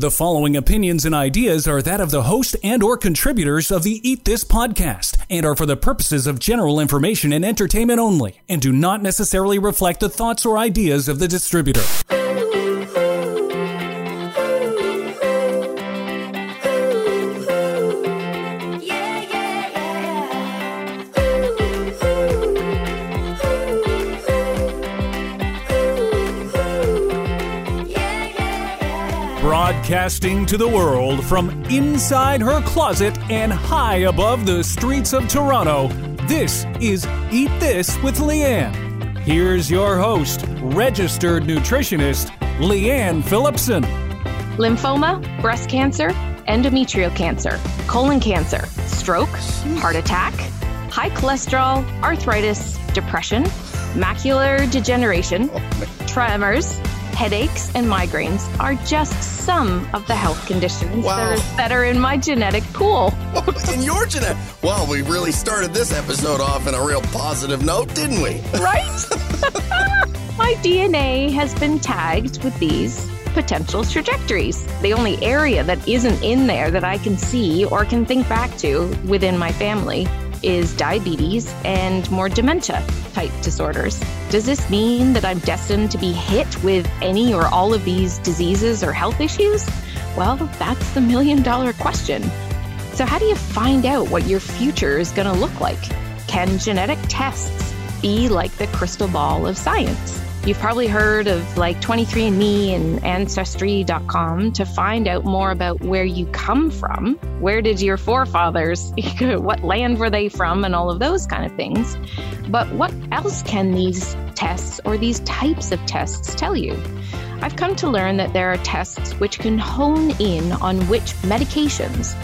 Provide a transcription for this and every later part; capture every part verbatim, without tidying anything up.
The following opinions and ideas are that of the host and or contributors of the Eat This Podcast and are for the purposes of general information and entertainment only and do not necessarily reflect the thoughts or ideas of the distributor. Broadcasting to the world from inside her closet and high above the streets of Toronto, this is Eat This with Leanne. Here's your host, registered nutritionist, Leanne Phillipson. Lymphoma, breast cancer, endometrial cancer, colon cancer, stroke, heart attack, high cholesterol, arthritis, depression, macular degeneration, tremors, headaches and migraines are just some of the health conditions wow. that are in my genetic pool. In your genetic... Well, we really started this episode off in a real positive note, didn't we? Right? My D N A has been tagged with these potential trajectories. The only area that isn't in there that I can see or can think back to within my family is diabetes and more dementia type disorders. Does this mean that I'm destined to be hit with any or all of these diseases or health issues? Well, that's the million dollar question. So how do you find out what your future is going to look like? Can genetic tests be like the crystal ball of science? You've probably heard of like twenty-three and me and Ancestry dot com to find out more about where you come from. Where did your forefathers, what land were they from, and all of those kind of things. But what else can these tests or these types of tests tell you? I've come to learn that there are tests which can hone in on which medications,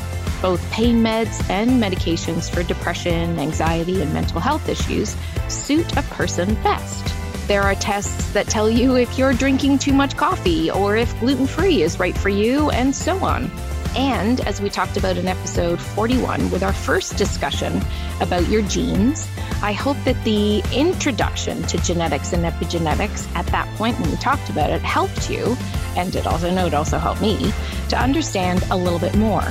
both pain meds and medications for depression, anxiety, and mental health issues, suit a person best. There are tests that tell you if you're drinking too much coffee or if gluten-free is right for you, and so on. And as we talked about in episode forty-one with our first discussion about your genes, I hope that the introduction to genetics and epigenetics at that point when we talked about it helped you, and it also, no, it also helped me, to understand a little bit more.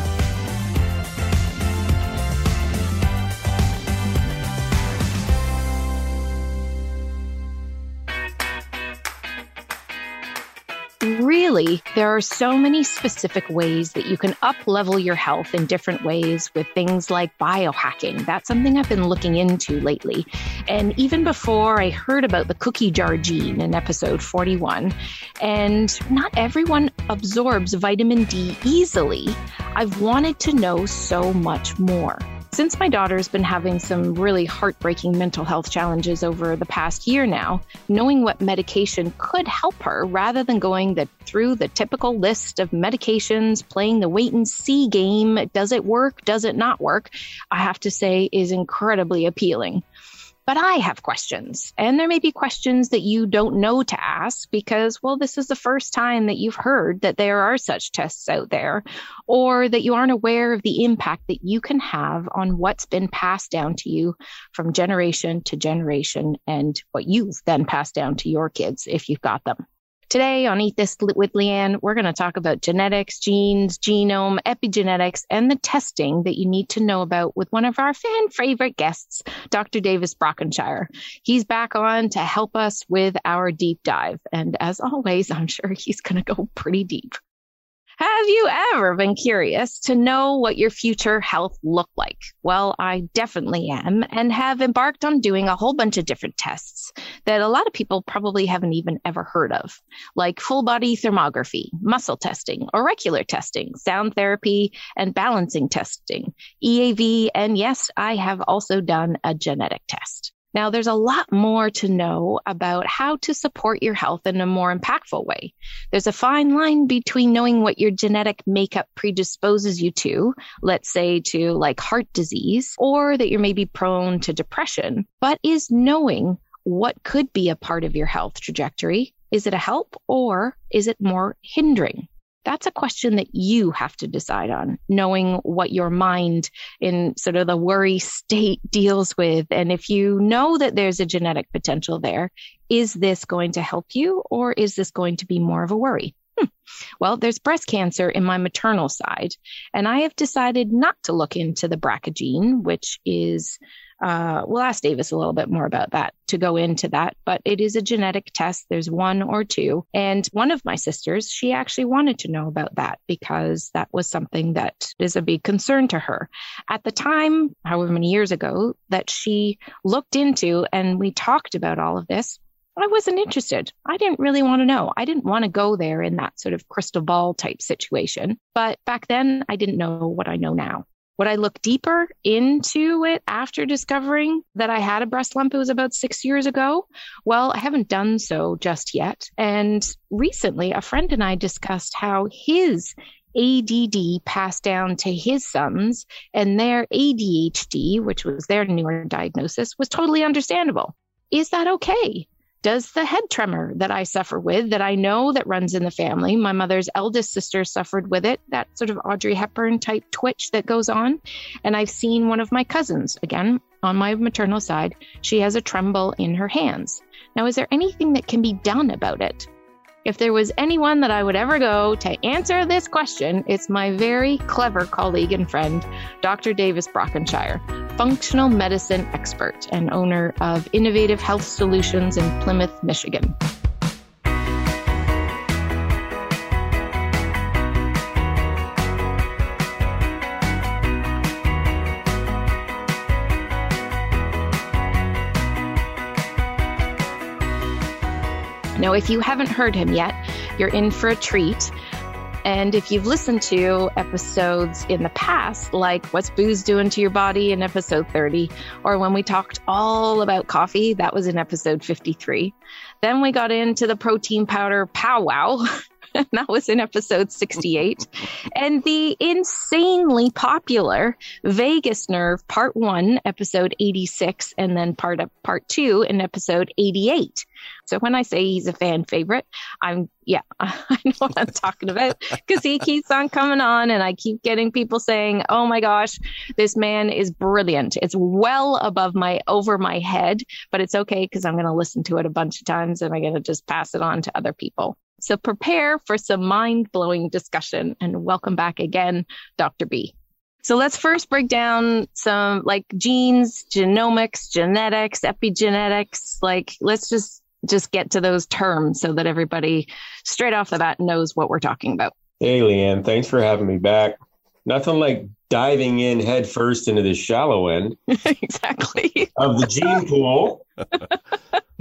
Really, there are so many specific ways that you can up-level your health in different ways with things like biohacking. That's something I've been looking into lately. And even before I heard about the cookie jar gene in episode forty-one, and not everyone absorbs vitamin D easily, I've wanted to know so much more. Since my daughter's been having some really heartbreaking mental health challenges over the past year now, knowing what medication could help her rather than going the, through the typical list of medications, playing the wait and see game, does it work, does it not work, I have to say is incredibly appealing. But I have questions, and there may be questions that you don't know to ask because, well, this is the first time that you've heard that there are such tests out there, or that you aren't aware of the impact that you can have on what's been passed down to you from generation to generation and what you've then passed down to your kids if you've got them. Today on Eat This with Leanne, we're going to talk about genetics, genes, genome, epigenetics, and the testing that you need to know about with one of our fan favorite guests, Doctor Davis Brockenshire. He's back on to help us with our deep dive. And as always, I'm sure he's going to go pretty deep. Have you ever been curious to know what your future health looked like? Well, I definitely am, and have embarked on doing a whole bunch of different tests that a lot of people probably haven't even ever heard of, like full body thermography, muscle testing, auricular testing, sound therapy, and balancing testing, E A V, and yes, I have also done a genetic test. Now, there's a lot more to know about how to support your health in a more impactful way. There's a fine line between knowing what your genetic makeup predisposes you to, let's say to like heart disease, or that you're maybe prone to depression, but is knowing what could be a part of your health trajectory. Is it a help or is it more hindering? That's a question that you have to decide on, knowing what your mind in sort of the worry state deals with. And if you know that there's a genetic potential there, is this going to help you or is this going to be more of a worry? hmm, well, there's breast cancer in my maternal side, and I have decided not to look into the B R C A gene, which is, uh, we'll ask Davis a little bit more about that to go into that, but it is a genetic test. There's one or two. And one of my sisters, she actually wanted to know about that because that was something that is a big concern to her. At the time, however many years ago, that she looked into and we talked about all of this, I wasn't interested. I didn't really want to know. I didn't want to go there in that sort of crystal ball type situation. But back then, I didn't know what I know now. Would I look deeper into it after discovering that I had a breast lump? It was about six years ago. Well, I haven't done so just yet. And recently, a friend and I discussed how his A D D passed down to his sons and their A D H D, which was their newer diagnosis, was totally understandable. Is that okay? Does the head tremor that I suffer with, that I know that runs in the family, my mother's eldest sister suffered with it, that sort of Audrey Hepburn type twitch that goes on. And I've seen one of my cousins, again, on my maternal side, she has a tremble in her hands. Now, is there anything that can be done about it? If there was anyone that I would ever go to answer this question, it's my very clever colleague and friend, Doctor Davis Brockenshire, functional medicine expert and owner of Innovative Health Solutions in Plymouth, Michigan. Now, if you haven't heard him yet, you're in for a treat. And if you've listened to episodes in the past, like What's Booze Doing to Your Body in episode thirty, or when we talked all about coffee, that was in episode fifty-three. Then we got into the protein powder powwow. That was in episode sixty-eight. And the insanely popular vagus nerve part one, episode eighty-six, and then part of part two in episode eighty-eight. So when I say he's a fan favorite, I'm, yeah, I know what I'm talking about because he keeps on coming on and I keep getting people saying, oh my gosh, this man is brilliant. It's well above my, over my head, but it's okay because I'm going to listen to it a bunch of times and I'm going to just pass it on to other people. So prepare for some mind-blowing discussion and welcome back again, Doctor B. So let's first break down some like genes, genomics, genetics, epigenetics. Like let's just, just get to those terms so that everybody straight off the bat knows what we're talking about. Hey, Leanne, thanks for having me back. Nothing like diving in head first into the shallow end exactly of the gene pool.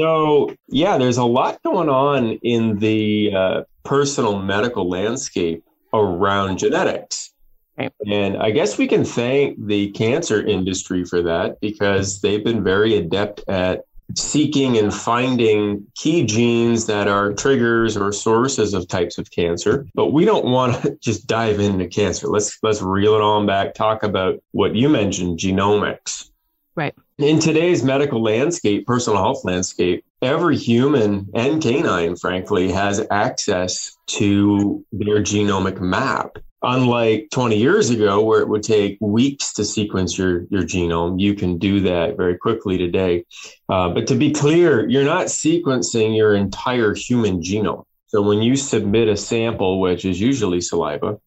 So, yeah, there's a lot going on in the uh, personal medical landscape around genetics. Right. And I guess we can thank the cancer industry for that because they've been very adept at seeking and finding key genes that are triggers or sources of types of cancer. But we don't want to just dive into cancer. Let's let's reel it on back, talk about what you mentioned, genomics. Right. In today's medical landscape, personal health landscape, every human and canine, frankly, has access to their genomic map. Unlike twenty years ago, where it would take weeks to sequence your, your genome, you can do that very quickly today. Uh, but to be clear, you're not sequencing your entire human genome. So when you submit a sample, which is usually saliva,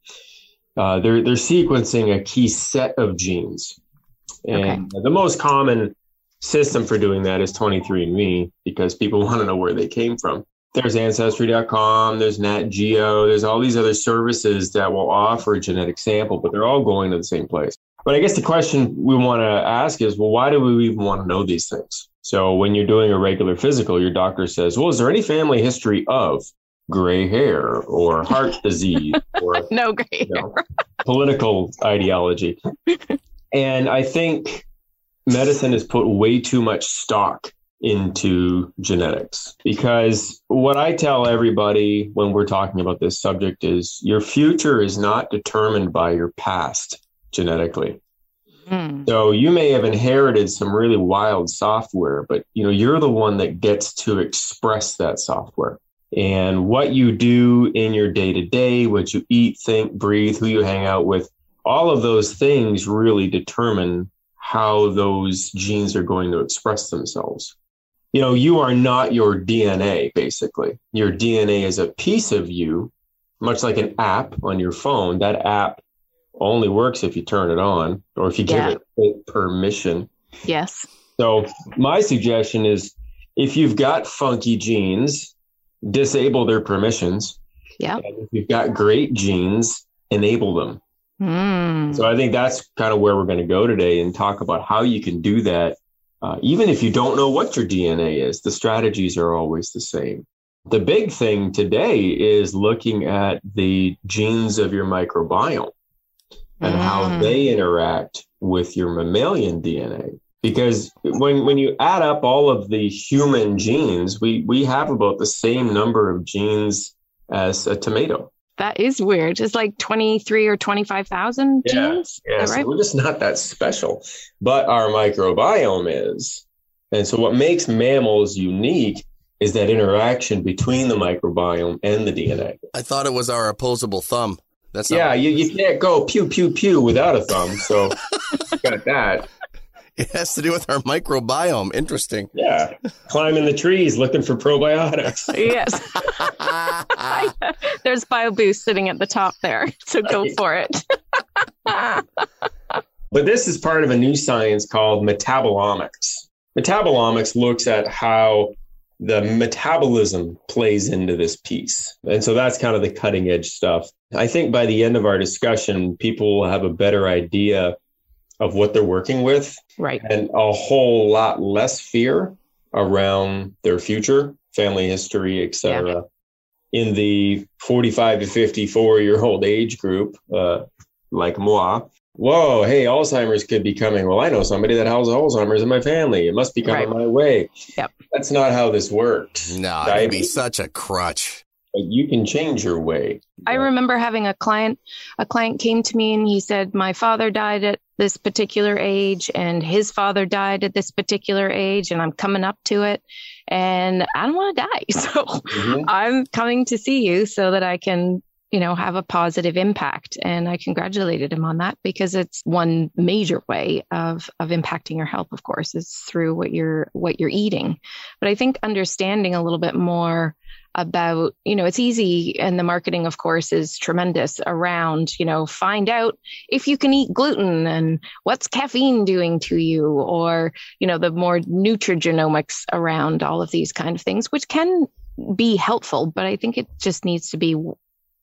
uh, they're, they're sequencing a key set of genes. And okay. The most common system for doing that is twenty-three and me, because people want to know where they came from. There's Ancestry dot com, there's Nat Geo, there's all these other services that will offer a genetic sample, but they're all going to the same place. But I guess the question we want to ask is, well, why do we even want to know these things? So when you're doing a regular physical, your doctor says, well, is there any family history of gray hair or heart disease or no gray hair. You know, political ideology? And I think medicine has put way too much stock into genetics, because what I tell everybody when we're talking about this subject is your future is not determined by your past genetically. Mm. So you may have inherited some really wild software, but you know, you're the one that gets to express that software. And what you do in your day to day, what you eat, think, breathe, who you hang out with, all of those things really determine how those genes are going to express themselves. You know, you are not your D N A, basically. Your D N A is a piece of you, much like an app on your phone, that app only works if you turn it on or if you give yeah. it permission. Yes. So my suggestion is, if you've got funky genes, disable their permissions. Yeah. And if you've got great genes, enable them. Mm. So I think that's kind of where we're going to go today and talk about how you can do that. Uh, even if you don't know what your D N A is, the strategies are always the same. The big thing today is looking at the genes of your microbiome and mm. how they interact with your mammalian D N A. Because when, when you add up all of the human genes, we, we have about the same number of genes as a tomato. That is weird. It's like twenty-three or twenty-five thousand yeah, genes. Yeah, so right? We're just not that special, but our microbiome is. And so what makes mammals unique is that interaction between the microbiome and the D N A. I thought it was our opposable thumb. That's Yeah, you, you can't go pew, pew, pew without a thumb. So got that. It has to do with our microbiome. Interesting. Yeah. Climbing the trees looking for probiotics. Yes. There's BioBoost sitting at the top there. So go for it. But this is part of a new science called metabolomics. Metabolomics looks at how the metabolism plays into this piece. And so that's kind of the cutting edge stuff. I think by the end of our discussion, people will have a better idea of what they're working with, right, and a whole lot less fear around their future, family history, et cetera. Yeah. In the forty-five to fifty-four-year-old age group, uh, like moi, whoa, hey, Alzheimer's could be coming. Well, I know somebody that has Alzheimer's in my family. It must be coming right. my way. Yep. That's not how this works. No, it'd be such a crutch. You can change your way. I remember having a client, a client came to me and he said, my father died at this particular age and his father died at this particular age and I'm coming up to it and I don't want to die. So mm-hmm. I'm coming to see you so that I can, you know, have a positive impact. And I congratulated him on that because it's one major way of, of impacting your health, of course, is through what you're, what you're eating. But I think understanding a little bit more about, you know, it's easy. And the marketing, of course, is tremendous around, you know, find out if you can eat gluten and what's caffeine doing to you, or, you know, the more nutrigenomics around all of these kind of things, which can be helpful. But I think it just needs to be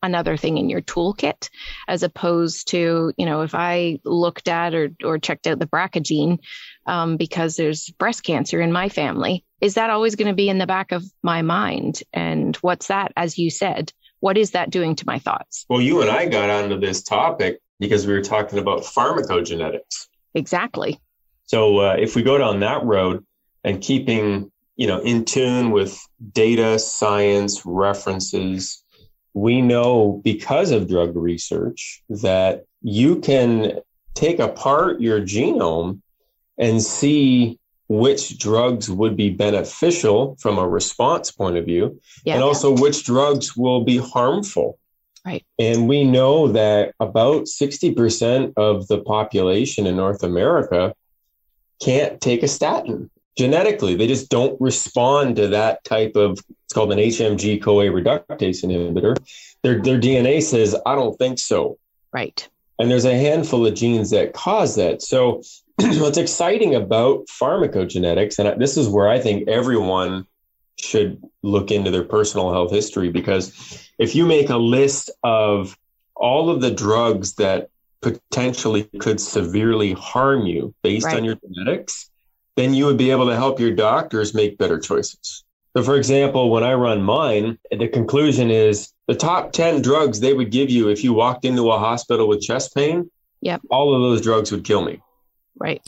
another thing in your toolkit, as opposed to, you know, if I looked at or or checked out the B R C A gene um, because there's breast cancer in my family, is that always going to be in the back of my mind? And what's that, as you said, what is that doing to my thoughts? Well, you and I got onto this topic because we were talking about pharmacogenetics. Exactly. So uh, if we go down that road and keeping, you know, in tune with data, science, references, we know because of drug research that you can take apart your genome and see which drugs would be beneficial from a response point of view, yeah, and also yeah. which drugs will be harmful. Right. And we know that about sixty percent of the population in North America can't take a statin. Genetically, they just don't respond to that type of, it's called an H M G-C O A reductase inhibitor. Their their D N A says, I don't think so. Right. And there's a handful of genes that cause that. So what's exciting about pharmacogenetics, and this is where I think everyone should look into their personal health history, because if you make a list of all of the drugs that potentially could severely harm you based right. on your genetics, then you would be able to help your doctors make better choices. So for example, when I run mine, the conclusion is the top ten drugs they would give you if you walked into a hospital with chest pain, yep. all of those drugs would kill me. Right.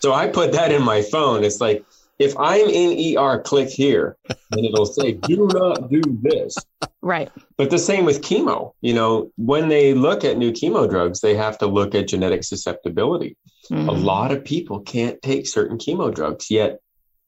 So I put that in my phone. It's like, if I'm in E R, click here, and it'll say, do not do this. Right. But the same with chemo. You know, when they look at new chemo drugs, they have to look at genetic susceptibility. Mm-hmm. A lot of people can't take certain chemo drugs, yet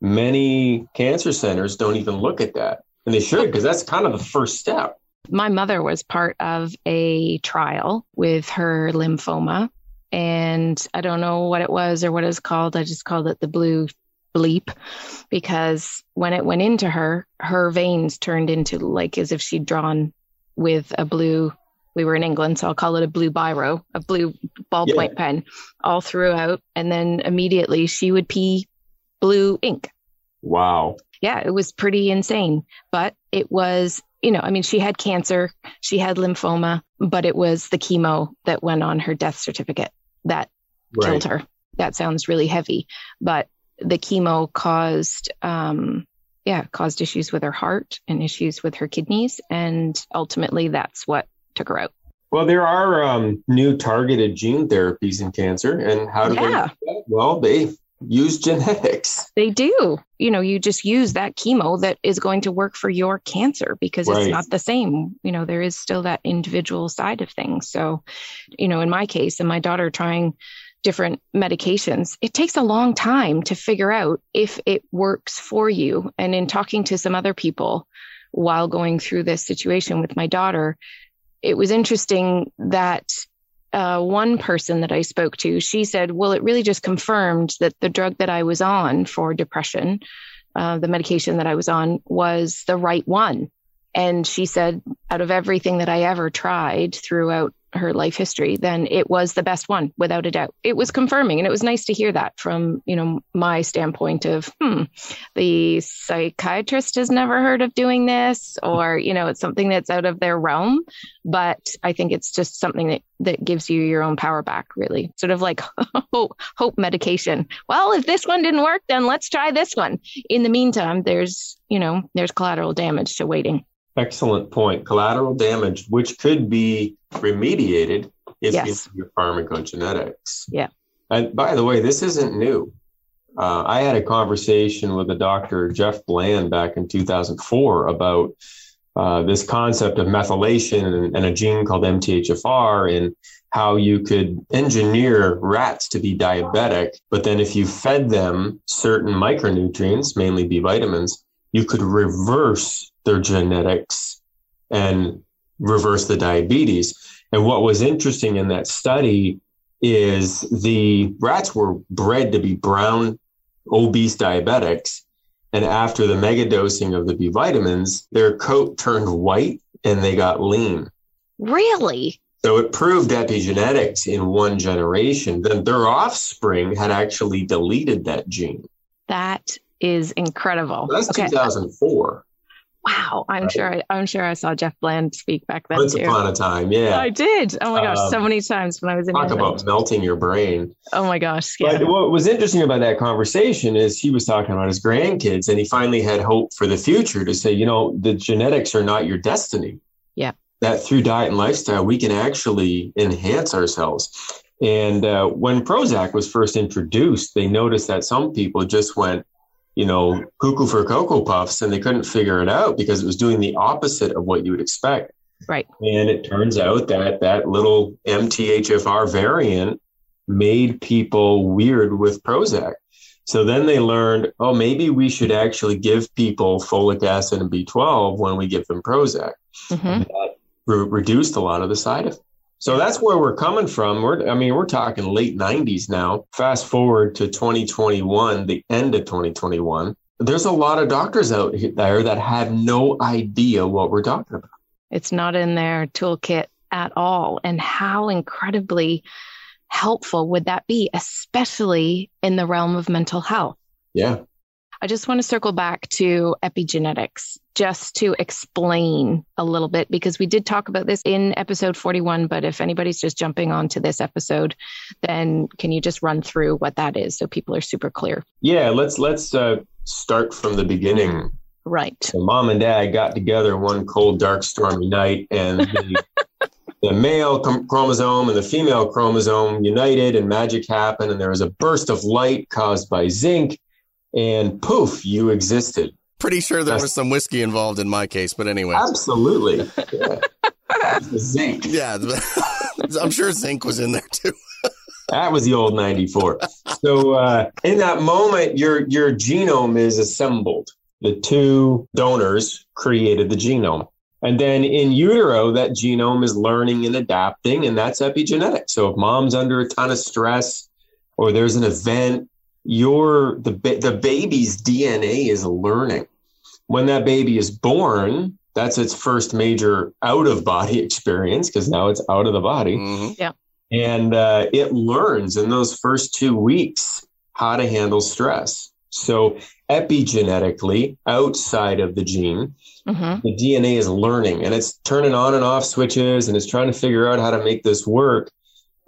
many cancer centers don't even look at that. And they should, because that's kind of the first step. My mother was part of a trial with her lymphoma, and I don't know what it was or what it's called. I just called it the blue bleep, because when it went into her, her veins turned into like as if she'd drawn with a blue, we were in England, so I'll call it a blue biro, a blue ballpoint yeah. pen all throughout. And then immediately she would pee blue ink. Wow. Yeah, it was pretty insane. But it was, you know, I mean, she had cancer, she had lymphoma, but it was the chemo that went on her death certificate that right. killed her. That sounds really heavy, but the chemo caused, um, yeah, caused issues with her heart and issues with her kidneys. And ultimately, that's what took her out. Well, there are um, new targeted gene therapies in cancer. And how do yeah. they do that? Well, they use genetics. They do. You know, you just use that chemo that is going to work for your cancer because right. it's not the same. You know, there is still that individual side of things. So, you know, in my case and my daughter trying different medications, it takes a long time to figure out if it works for you. And in talking to some other people while going through this situation with my daughter, it was interesting that uh, one person that I spoke to, she said, well, it really just confirmed that the drug that I was on for depression, uh, the medication that I was on was the right one. And she said, out of everything that I ever tried throughout her life history, then it was the best one without a doubt. It was confirming. And it was nice to hear that from, you know, my standpoint of, hmm, the psychiatrist has never heard of doing this, or, you know, it's something that's out of their realm. But I think it's just something that, that gives you your own power back, really, sort of like hope medication. Well, if this one didn't work, then let's try this one. In the meantime, there's, you know, there's collateral damage to waiting. Excellent point. Collateral damage, which could be remediated if yes. you do pharmacogenetics. Yeah. And by the way, this isn't new. Uh, I had a conversation with a doctor, Jeff Bland, back in two thousand four about uh, this concept of methylation and, and a gene called M T H F R and how you could engineer rats to be diabetic. But then if you fed them certain micronutrients, mainly B vitamins, you could reverse their genetics and reverse the diabetes. And what was interesting in that study is the rats were bred to be brown, obese diabetics. And after the megadosing of the B vitamins, their coat turned white and they got lean. Really? So it proved epigenetics in one generation. Then their offspring had actually deleted that gene. That is incredible. That's okay. two thousand four. Wow, I'm right. sure I, I'm sure I saw Jeff Bland speak back then. Once too. Upon a time, yeah, I did. Oh my gosh, um, so many times when I was in. Talk England. About melting your brain. Oh my gosh, yeah. But what was interesting about that conversation is he was talking about his grandkids, and he finally had hope for the future to say, you know, the genetics are not your destiny. Yeah, that through diet and lifestyle we can actually enhance ourselves. And uh, when Prozac was first introduced, they noticed that some people just went, you know, cuckoo for Cocoa Puffs, and they couldn't figure it out because it was doing the opposite of what you would expect. Right. And it turns out that that little M T H F R variant made people weird with Prozac. So then they learned, oh, maybe we should actually give people folic acid and B twelve when we give them Prozac. Mm-hmm. And that re- reduced a lot of the side effects. So that's where we're coming from. We're, I mean, we're talking late nineties now. Fast forward to twenty twenty-one, the end of twenty twenty-one. There's a lot of doctors out there that have no idea what we're talking about. It's not in their toolkit at all. And how incredibly helpful would that be, especially in the realm of mental health? Yeah. I just want to circle back to epigenetics just to explain a little bit, because we did talk about this in episode forty-one, but if anybody's just jumping onto this episode, then can you just run through what that is so people are super clear? Yeah, let's let's uh, start from the beginning. Right. So mom and dad got together one cold, dark, stormy night, and the, the male com- chromosome and the female chromosome united, and magic happened, and there was a burst of light caused by zinc. And poof, you existed. Pretty sure there That's, was some whiskey involved in my case, but anyway. Absolutely. Yeah. Zinc. Yeah. I'm sure zinc was in there too. That was the old ninety-four. So uh, in that moment, your your genome is assembled. The two donors created the genome. And then in utero, that genome is learning and adapting, and that's epigenetic. So if mom's under a ton of stress or there's an event, Your the the baby's D N A is learning. When that baby is born, that's its first major out-of-body experience, because now it's out of the body. Mm-hmm. Yeah. And uh, it learns in those first two weeks how to handle stress. So epigenetically, outside of the gene, mm-hmm. the D N A is learning, and it's turning on and off switches, and it's trying to figure out how to make this work.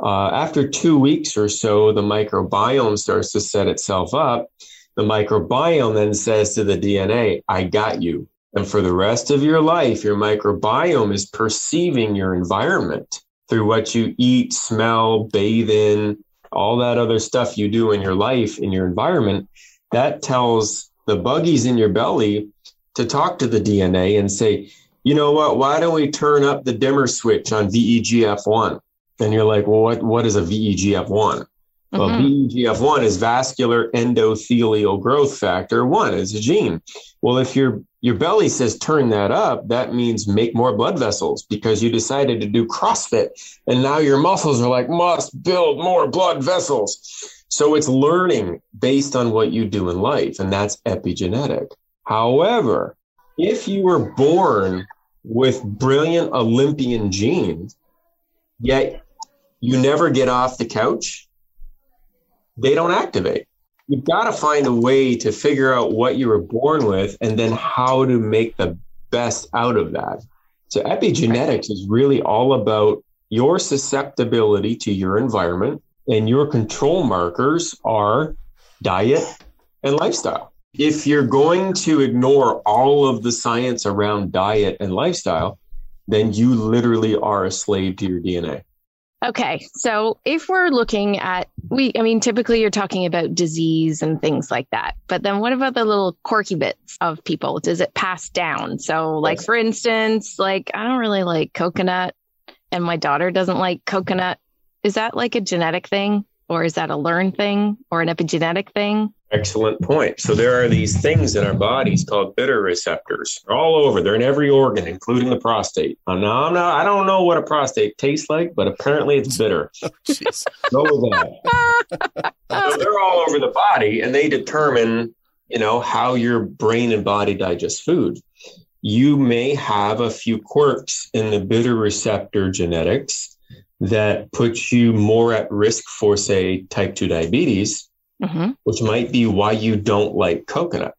Uh, after two weeks or so, the microbiome starts to set itself up. The microbiome then says to the D N A, I got you. And for the rest of your life, your microbiome is perceiving your environment through what you eat, smell, bathe in, all that other stuff you do in your life, in your environment. That tells the buggies in your belly to talk to the D N A and say, you know what, why don't we turn up the dimmer switch on V E G F one? And you're like, well, what, what is a V E G F one? Mm-hmm. Well, V E G F one is vascular endothelial growth factor one. It's a gene. Well, if your your belly says turn that up, that means make more blood vessels, because you decided to do CrossFit. And now your muscles are like, must build more blood vessels. So it's learning based on what you do in life, and that's epigenetic. However, if you were born with brilliant Olympian genes, yet you never get off the couch, they don't activate. You've got to find a way to figure out what you were born with and then how to make the best out of that. So epigenetics is really all about your susceptibility to your environment. And your control markers are diet and lifestyle. If you're going to ignore all of the science around diet and lifestyle, then you literally are a slave to your D N A. Okay. So if we're looking at, we, I mean, typically you're talking about disease and things like that, but then what about the little quirky bits of people? Does it pass down? So like, for instance, like, I don't really like coconut, and my daughter doesn't like coconut. Is that like a genetic thing, or is that a learned thing, or an epigenetic thing? Excellent point. So there are these things in our bodies called bitter receptors. They're all over. They're in every organ, including the prostate. I'm not, I'm not, I don't know what a prostate tastes like, but apparently it's bitter. Oh, geez. So that. So they're all over the body, and they determine, you know, how your brain and body digest food. You may have a few quirks in the bitter receptor genetics that puts you more at risk for, say, type two diabetes, mm-hmm. which might be why you don't like coconut.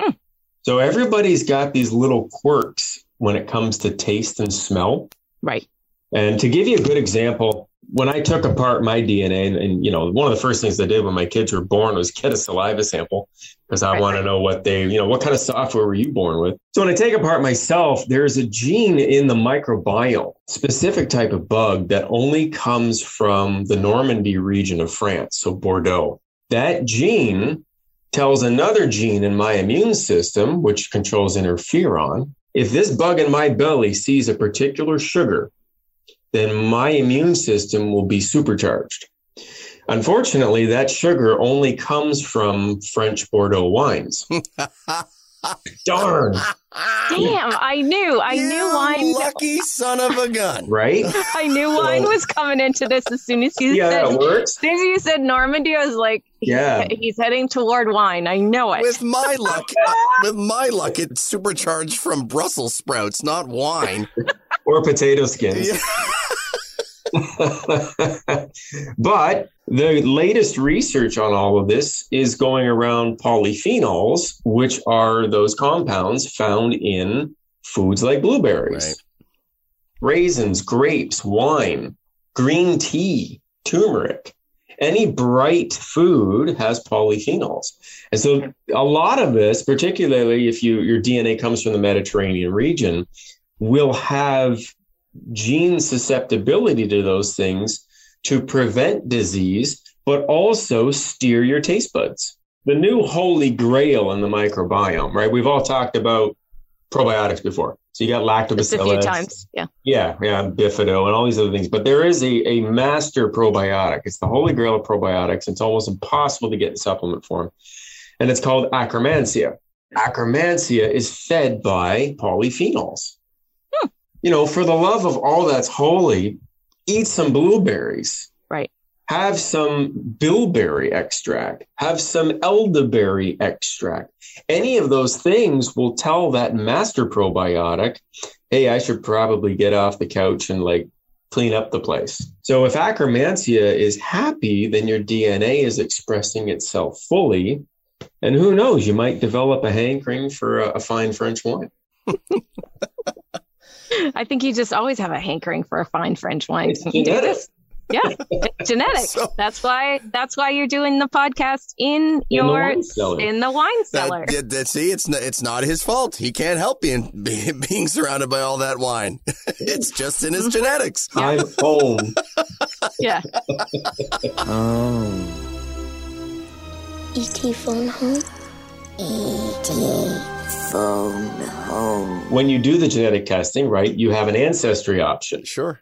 Mm. So everybody's got these little quirks when it comes to taste and smell. Right. And to give you a good example, when I took apart my D N A, and, and you know, one of the first things I did when my kids were born was get a saliva sample, because I right. want to know what they, you know, what kind of software were you born with? So when I take apart myself, there's a gene in the microbiome, specific type of bug that only comes from the Normandy region of France, so Bordeaux. That gene tells another gene in my immune system, which controls interferon, if this bug in my belly sees a particular sugar, then my immune system will be supercharged. Unfortunately, that sugar only comes from French Bordeaux wines. Darn. Damn, I knew. I you knew wine. Lucky son of a gun. Right? I knew wine was coming into this as soon as you yeah, said that works. As soon as you said Normandy, I was like, yeah, he's, he's heading toward wine. I know it. With my luck, with my luck, it's supercharged from Brussels sprouts, not wine. Or potato skins. Yeah. But the latest research on all of this is going around polyphenols, which are those compounds found in foods like blueberries, right. raisins, grapes, wine, green tea, turmeric. Any bright food has polyphenols. And so a lot of this, particularly if you, your D N A comes from the Mediterranean region, will have gene susceptibility to those things to prevent disease, but also steer your taste buds. The new holy grail in the microbiome, right? We've all talked about probiotics before. So you got lactobacillus. Just a few times, yeah. Yeah, yeah, bifido and all these other things. But there is a, a master probiotic. It's the holy grail of probiotics. It's almost impossible to get in supplement form. And it's called Akkermansia. Akkermansia is fed by polyphenols. You know, for the love of all that's holy, eat some blueberries. Right. have some bilberry extract, have some elderberry extract. Any of those things will tell that master probiotic, hey, I should probably get off the couch and like clean up the place. So if Akkermansia is happy, then your D N A is expressing itself fully. And who knows, you might develop a hankering for a, a fine French wine. I think you just always have a hankering for a fine French wine. It's genetic. Yeah, it's genetic. So, that's why That's why you're doing the podcast in, in your the in the wine cellar. That, that, see, it's not, it's not his fault. He can't help being be, being surrounded by all that wine. It's just in his genetics. I'm home. Yeah. Oh. E T phone home. E T phone home. When you do the genetic testing, right, you have an ancestry option. Sure.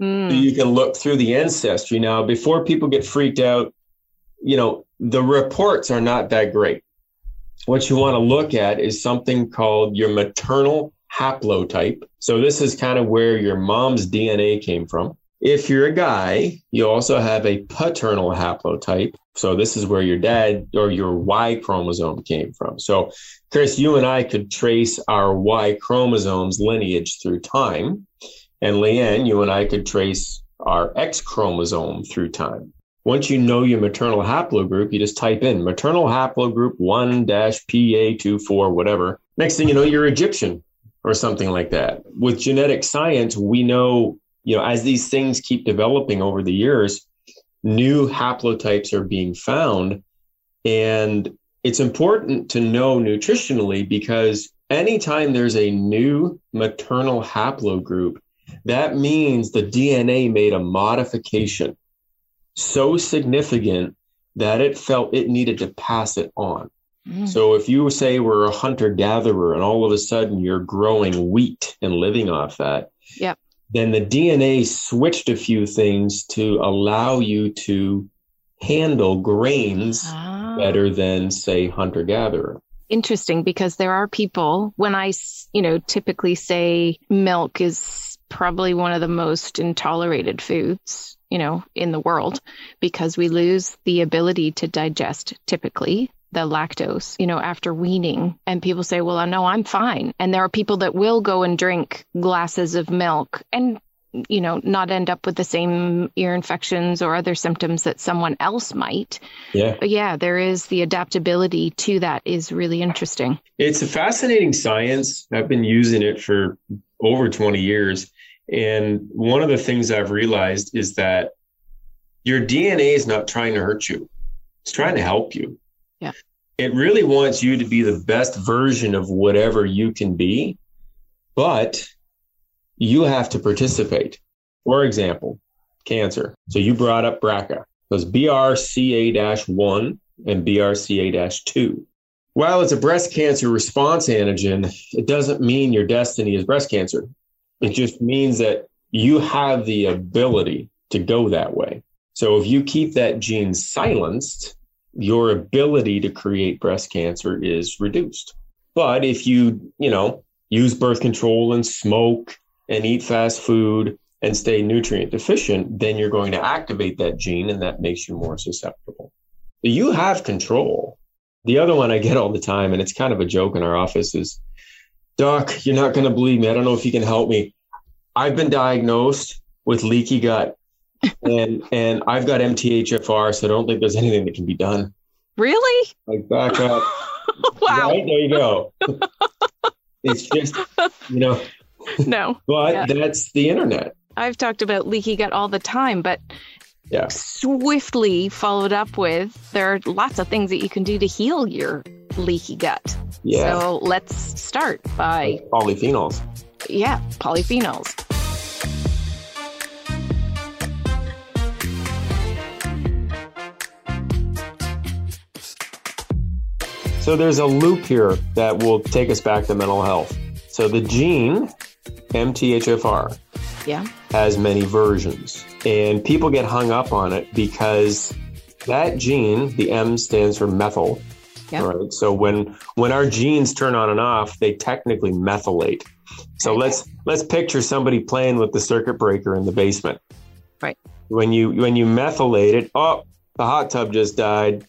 Mm. So you can look through the ancestry. Now, before people get freaked out, you know, the reports are not that great. What you want to look at is something called your maternal haplotype. So this is kind of where your mom's D N A came from. If you're a guy, you also have a paternal haplotype. So this is where your dad or your Y chromosome came from. So, Chris, you and I could trace our Y chromosome's lineage through time. And Leanne, you and I could trace our X chromosome through time. Once you know your maternal haplogroup, you just type in maternal haplogroup one P A two four, whatever. Next thing you know, you're Egyptian or something like that. With genetic science, we know, you know, as these things keep developing over the years, new haplotypes are being found. And it's important to know nutritionally because anytime there's a new maternal haplogroup, that means the D N A made a modification so significant that it felt it needed to pass it on. Mm. So if you say we're a hunter-gatherer and all of a sudden you're growing wheat and living off that, yep. then the D N A switched a few things to allow you to handle grains ah. better than, say, hunter-gatherer. Interesting, because there are people, when I, you know, typically say milk is probably one of the most intolerated foods, you know, in the world, because we lose the ability to digest typically the lactose, you know, after weaning. And people say, well, no, I'm fine. And there are people that will go and drink glasses of milk and, you know, not end up with the same ear infections or other symptoms that someone else might. Yeah. But yeah, there is the adaptability to that is really interesting. It's a fascinating science. I've been using it for over twenty years. And one of the things I've realized is that your D N A is not trying to hurt you. It's trying to help you. Yeah. It really wants you to be the best version of whatever you can be, but you have to participate. For example, cancer. So you brought up B R C A. Those B R C A one and B R C A two. While it's a breast cancer response antigen, it doesn't mean your destiny is breast cancer. It just means that you have the ability to go that way. So if you keep that gene silenced, your ability to create breast cancer is reduced. But if you, you know, use birth control and smoke and eat fast food and stay nutrient deficient, then you're going to activate that gene and that makes you more susceptible. You have control. The other one I get all the time, and it's kind of a joke in our office, is, Doc, you're not going to believe me. I don't know if you can help me. I've been diagnosed with leaky gut, and and I've got M T H F R, so I don't think there's anything that can be done. Really? Like, back up. Wow. Right? There you go. It's just, you know. No. But yeah. That's the internet. I've talked about leaky gut all the time, but... Yeah. Swiftly followed up with, there are lots of things that you can do to heal your leaky gut. Yeah. So let's start by... Polyphenols. Yeah, polyphenols. So there's a loop here that will take us back to mental health. So the gene, M T H F R. Yeah. Has many versions. And people get hung up on it because that gene, the M stands for methyl. Yeah. Right? So when when our genes turn on and off, they technically methylate. So okay. let's let's picture somebody playing with the circuit breaker in the basement. Right. When you when you methylate it, oh, the hot tub just died.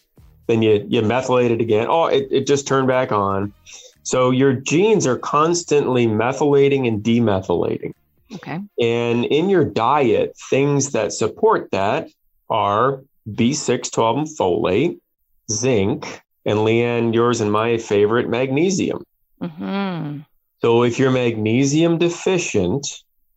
Then you, you methylate it again. Oh, it, it just turned back on. So your genes are constantly methylating and demethylating. Okay. And in your diet, things that support that are B six, twelve, and folate, zinc, and Leanne, yours and my favorite, magnesium. Mm-hmm. So if you're magnesium deficient,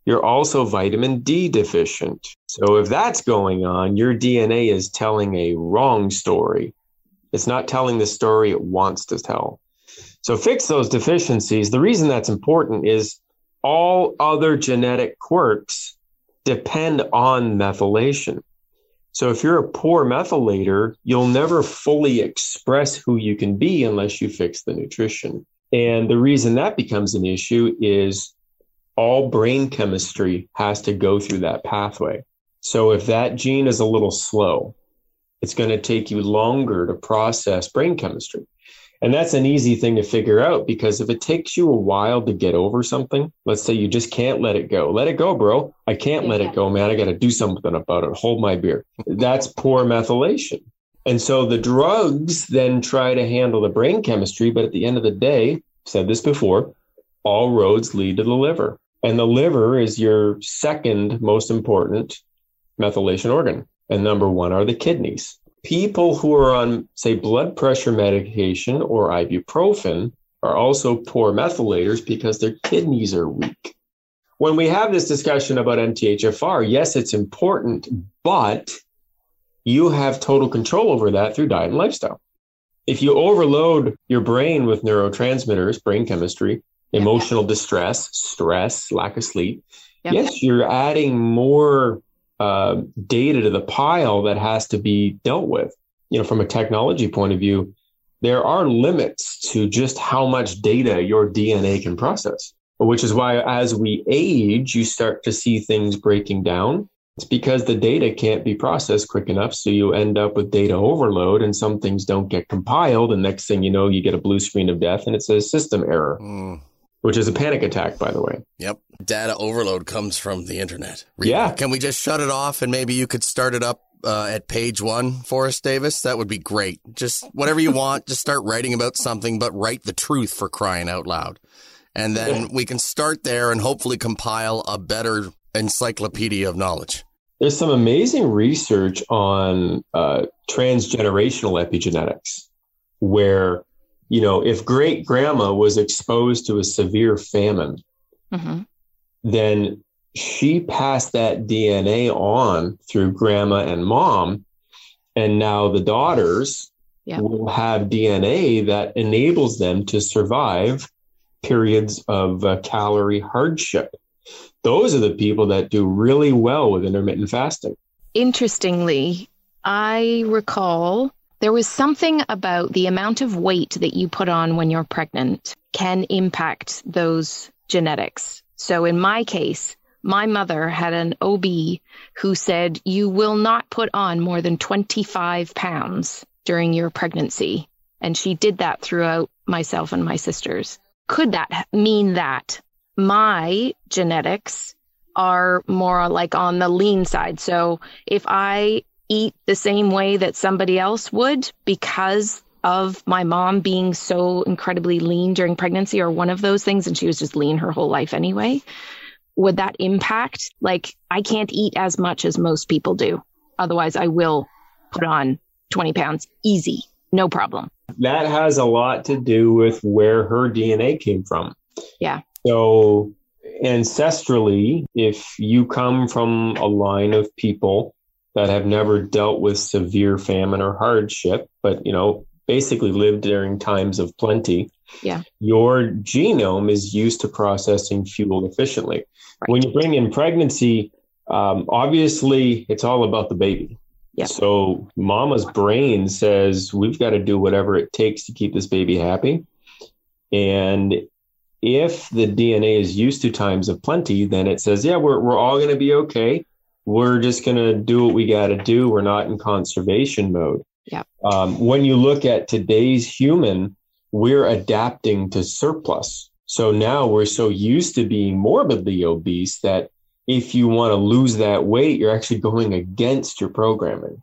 you're also vitamin D deficient. So if that's going on, your D N A is telling a wrong story. It's not telling the story it wants to tell. So fix those deficiencies. The reason that's important is all other genetic quirks depend on methylation. So if you're a poor methylator, you'll never fully express who you can be unless you fix the nutrition. And the reason that becomes an issue is all brain chemistry has to go through that pathway. So if that gene is a little slow, it's going to take you longer to process brain chemistry. And that's an easy thing to figure out, because if it takes you a while to get over something, let's say you just can't let it go. Let it go, bro. I can't yeah. let it go, man. I got to do something about it. Hold my beer. That's poor methylation. And so the drugs then try to handle the brain chemistry. But at the end of the day, I've said this before, all roads lead to the liver. And the liver is your second most important methylation organ. And number one are the kidneys. People who are on, say, blood pressure medication or ibuprofen are also poor methylators because their kidneys are weak. When we have this discussion about M T H F R, yes, it's important, but you have total control over that through diet and lifestyle. If you overload your brain with neurotransmitters, brain chemistry, emotional yep. distress, stress, lack of sleep, yep. yes, you're adding more uh, data to the pile that has to be dealt with. You know, from a technology point of view, there are limits to just how much data your D N A can process, which is why as we age, you start to see things breaking down. It's because the data can't be processed quick enough. So you end up with data overload and some things don't get compiled. And next thing you know, you get a blue screen of death and it says system error. Mm. Which is a panic attack, by the way. Yep. Data overload comes from the internet. Really? Yeah. Can we just shut it off and maybe you could start it up uh, at page one for us, Davis? That would be great. Just whatever you want, just start writing about something, but write the truth for crying out loud. And then we can start there and hopefully compile a better encyclopedia of knowledge. There's some amazing research on uh, transgenerational epigenetics where, you know, if great grandma was exposed to a severe famine, mm-hmm. then she passed that D N A on through grandma and mom. And now the daughters yeah. will have D N A that enables them to survive periods of uh, calorie hardship. Those are the people that do really well with intermittent fasting. Interestingly, I recall there was something about the amount of weight that you put on when you're pregnant can impact those genetics. So in my case, my mother had an O B who said, you will not put on more than twenty-five pounds during your pregnancy. And she did that throughout myself and my sisters. Could that mean that my genetics are more like on the lean side? So if I eat the same way that somebody else would because of my mom being so incredibly lean during pregnancy or one of those things, and she was just lean her whole life anyway, would that impact? Like, I can't eat as much as most people do. Otherwise, I will put on twenty pounds easy, no problem. That has a lot to do with where her D N A came from. Yeah. So ancestrally, if you come from a line of people that have never dealt with severe famine or hardship, but, you know, basically lived during times of plenty, yeah. your genome is used to processing fuel efficiently. Right. When you bring in pregnancy, um, obviously, it's all about the baby. Yeah. So mama's brain says, we've got to do whatever it takes to keep this baby happy. And if the D N A is used to times of plenty, then it says, yeah, we're we're all going to be okay. We're just going to do what we got to do. We're not in conservation mode. Yeah. Um, when you look at today's human, we're adapting to surplus. So now we're so used to being morbidly obese that if you want to lose that weight, you're actually going against your programming.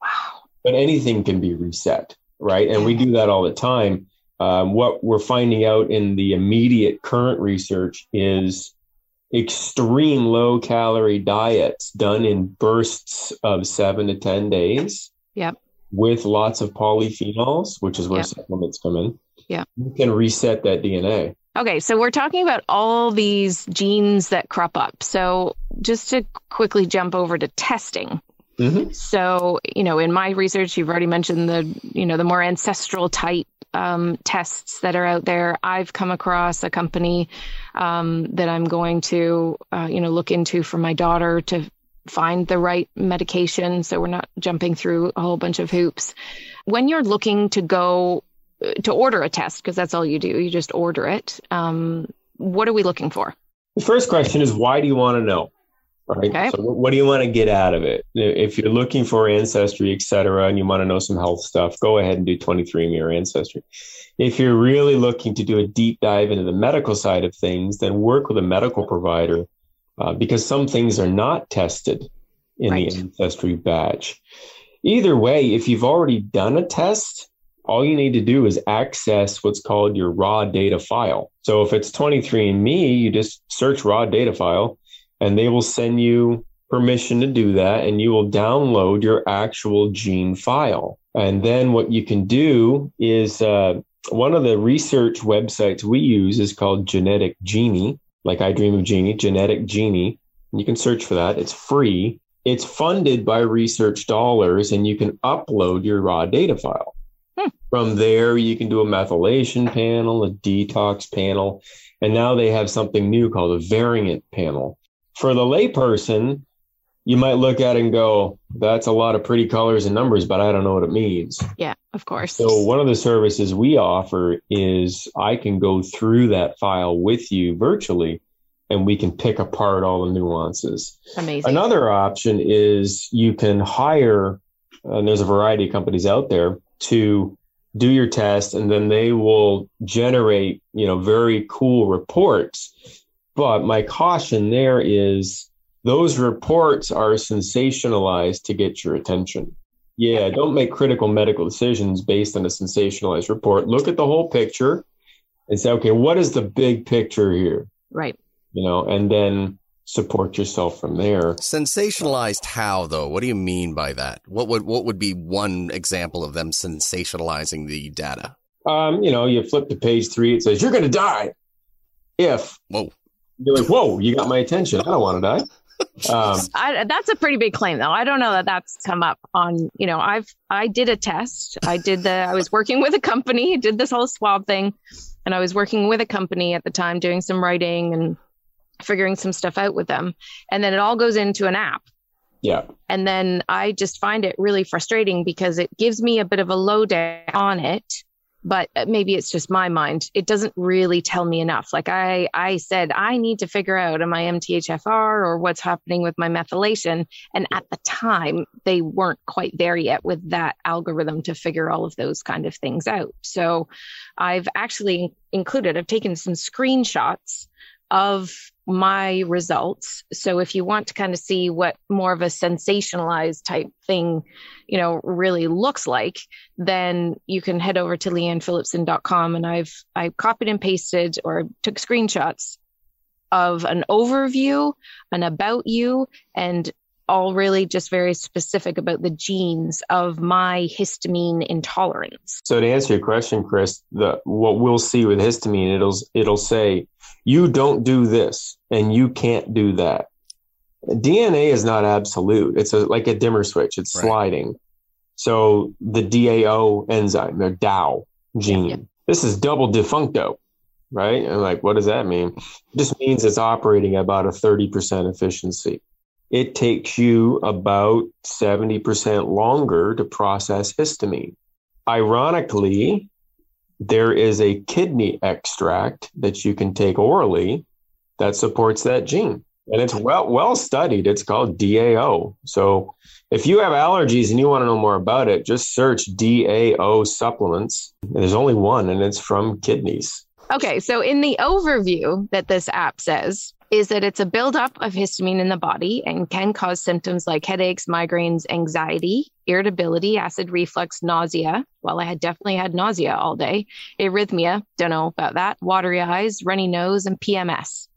Wow. But anything can be reset, right? And we do that all the time. Um, what we're finding out in the immediate current research is extreme low calorie diets done in bursts of seven to ten days. Yep. With lots of polyphenols, which is where yep. supplements come in. Yeah. You can reset that D N A. Okay, so we're talking about all these genes that crop up. So just to quickly jump over to testing. Mm-hmm. So, you know, in my research, you've already mentioned the, you know, the more ancestral type um, tests that are out there. I've come across a company um, that I'm going to, uh, you know, look into for my daughter to find the right medication. So we're not jumping through a whole bunch of hoops. When you're looking to go to order a test, because that's all you do, you just order it. Um, what are we looking for? The first question is, why do you want to know? Right? Okay. So what do you want to get out of it? If you're looking for ancestry, et cetera, and you want to know some health stuff, go ahead and do twenty-three and me or Ancestry. If you're really looking to do a deep dive into the medical side of things, then work with a medical provider uh, because some things are not tested in right. the Ancestry batch. Either way, if you've already done a test, all you need to do is access what's called your raw data file. So if it's twenty-three and me, you just search raw data file and they will send you permission to do that, and you will download your actual gene file. And then what you can do is uh, one of the research websites we use is called Genetic Genie, like I Dream of Genie, Genetic Genie. You can search for that. It's free. It's funded by research dollars, and you can upload your raw data file. Hmm. From there, you can do a methylation panel, a detox panel, and now they have something new called a variant panel. For the layperson, you might look at it and go, that's a lot of pretty colors and numbers, but I don't know what it means. Yeah, of course. So one of the services we offer is I can go through that file with you virtually, and we can pick apart all the nuances. Amazing. Another option is you can hire, and there's a variety of companies out there, to do your test, and then they will generate, you know, very cool reports. But my caution there is those reports are sensationalized to get your attention. Yeah, don't make critical medical decisions based on a sensationalized report. Look at the whole picture and say, okay, what is the big picture here? Right. You know, and then support yourself from there. Sensationalized how, though? What do you mean by that? What would what would be one example of them sensationalizing the data? Um, you know, you flip to page three, it says, you're going to die if. Whoa. You're like, whoa, you got my attention. I don't want to die. Um, I, that's a pretty big claim, though. I don't know that that's come up on, you know, I've, I did a test. I did the, I was working with a company, did this whole swab thing. And I was working with a company at the time doing some writing and figuring some stuff out with them. And then it all goes into an app. Yeah. And then I just find it really frustrating because it gives me a bit of a lowdown on it, but maybe it's just my mind. It doesn't really tell me enough. Like I, I said, I need to figure out, am I M T H F R or what's happening with my methylation? And at the time, they weren't quite there yet with that algorithm to figure all of those kind of things out. So I've actually included, I've taken some screenshots of my results. So if you want to kind of see what more of a sensationalized type thing, you know, really looks like, then you can head over to Leanne Phillipson dot com. And I've, I copied and pasted or took screenshots of an overview, an about you, and all really just very specific about the genes of my histamine intolerance. So to answer your question, Chris, the, what we'll see with histamine, it'll it'll say, you don't do this and you can't do that. D N A is not absolute. It's a, like a dimmer switch. It's right. sliding. So the D A O enzyme, the DAO gene, yeah, yeah. This is double defuncto, right? And like, what does that mean? It just means it's operating about a thirty percent efficiency. It takes you about seventy percent longer to process histamine. Ironically, there is a kidney extract that you can take orally that supports that gene. And it's well, well studied. It's called D A O. So if you have allergies and you want to know more about it, just search D A O supplements. And there's only one, and it's from kidneys. Okay. So in the overview that this app says, is that it's a buildup of histamine in the body and can cause symptoms like headaches, migraines, anxiety, irritability, acid reflux, nausea. Well, I had definitely had nausea all day, arrhythmia, don't know about that, watery eyes, runny nose, and P M S.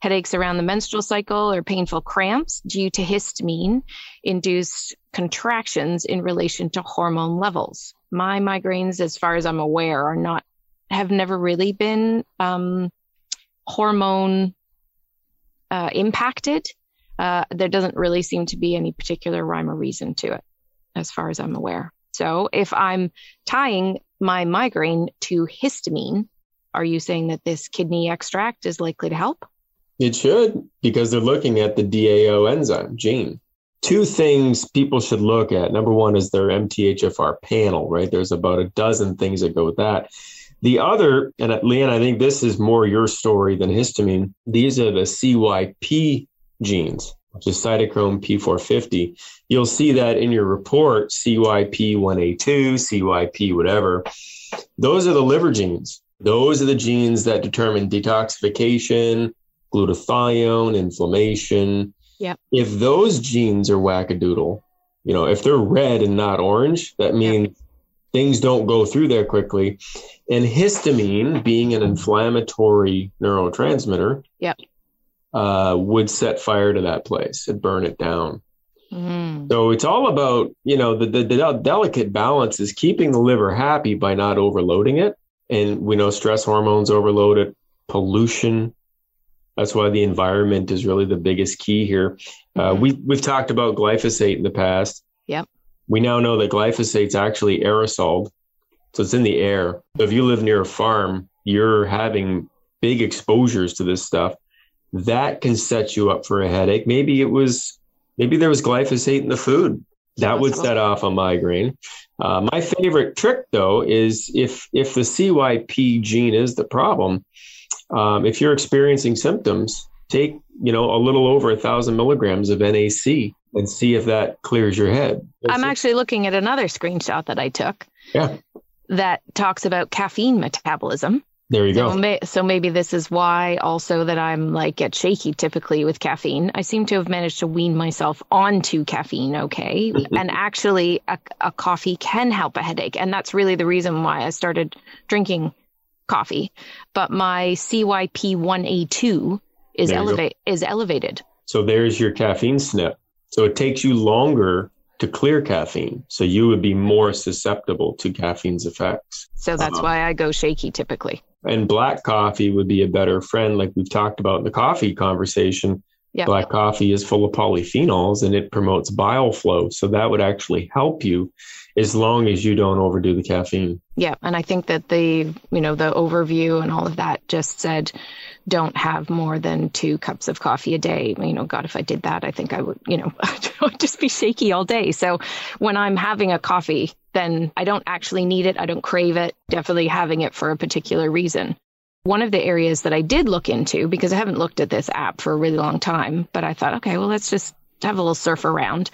Headaches around the menstrual cycle or painful cramps due to histamine-induced contractions in relation to hormone levels. My migraines, as far as I'm aware, are not, have never really been um, hormone uh, impacted. Uh, there doesn't really seem to be any particular rhyme or reason to it, as far as I'm aware. So if I'm tying my migraine to histamine, are you saying that this kidney extract is likely to help? It should, because they're looking at the D A O enzyme gene. Two things people should look at. Number one is their M T H F R panel, right? There's about a dozen things that go with that. The other, and Leanne, I think this is more your story than histamine. These are the C Y P genes, which is cytochrome P four fifty. You'll see that in your report, C Y P one A two, C Y P whatever. Those are the liver genes. Those are the genes that determine detoxification, glutathione, inflammation. Yep. If those genes are wackadoodle, you know, if they're red and not orange, that means yep. things don't go through there quickly. And histamine, being an inflammatory neurotransmitter, yep. uh, would set fire to that place and burn it down. Mm. So it's all about, you know, the, the, the delicate balance is keeping the liver happy by not overloading it. And we know stress hormones overload it, pollution. That's why the environment is really the biggest key here. Uh, we, we've talked about glyphosate in the past. Yep. We now know that glyphosate's actually aerosoled, so it's in the air. So if you live near a farm, you're having big exposures to this stuff. That can set you up for a headache. Maybe it was, maybe there was glyphosate in the food. That would set off a migraine. Uh, my favorite trick, though, is if if the C Y P gene is the problem, Um, if you're experiencing symptoms, take, you know, a little over a thousand milligrams of N A C and see if that clears your head. That's I'm it. actually looking at another screenshot that I took yeah. that talks about caffeine metabolism. There you so go. May, so maybe this is why also that I'm like get shaky typically with caffeine. I seem to have managed to wean myself onto caffeine. Okay. And actually a, a coffee can help a headache. And that's really the reason why I started drinking coffee, but my C Y P one A two is elevate is elevated. So there's your caffeine snip. So it takes you longer to clear caffeine. So you would be more susceptible to caffeine's effects. So that's um, why I go shaky typically. And black coffee would be a better friend, like we've talked about in the coffee conversation. Yep. Black coffee is full of polyphenols and it promotes bile flow. So that would actually help you as long as you don't overdo the caffeine. Yeah. And I think that the, you know, the overview and all of that just said, don't have more than two cups of coffee a day. You know, God, if I did that, I think I would, you know, I'd just be shaky all day. So when I'm having a coffee, then I don't actually need it. I don't crave it. Definitely having it for a particular reason. One of the areas that I did look into, because I haven't looked at this app for a really long time, but I thought, okay, well, let's just have a little surf around.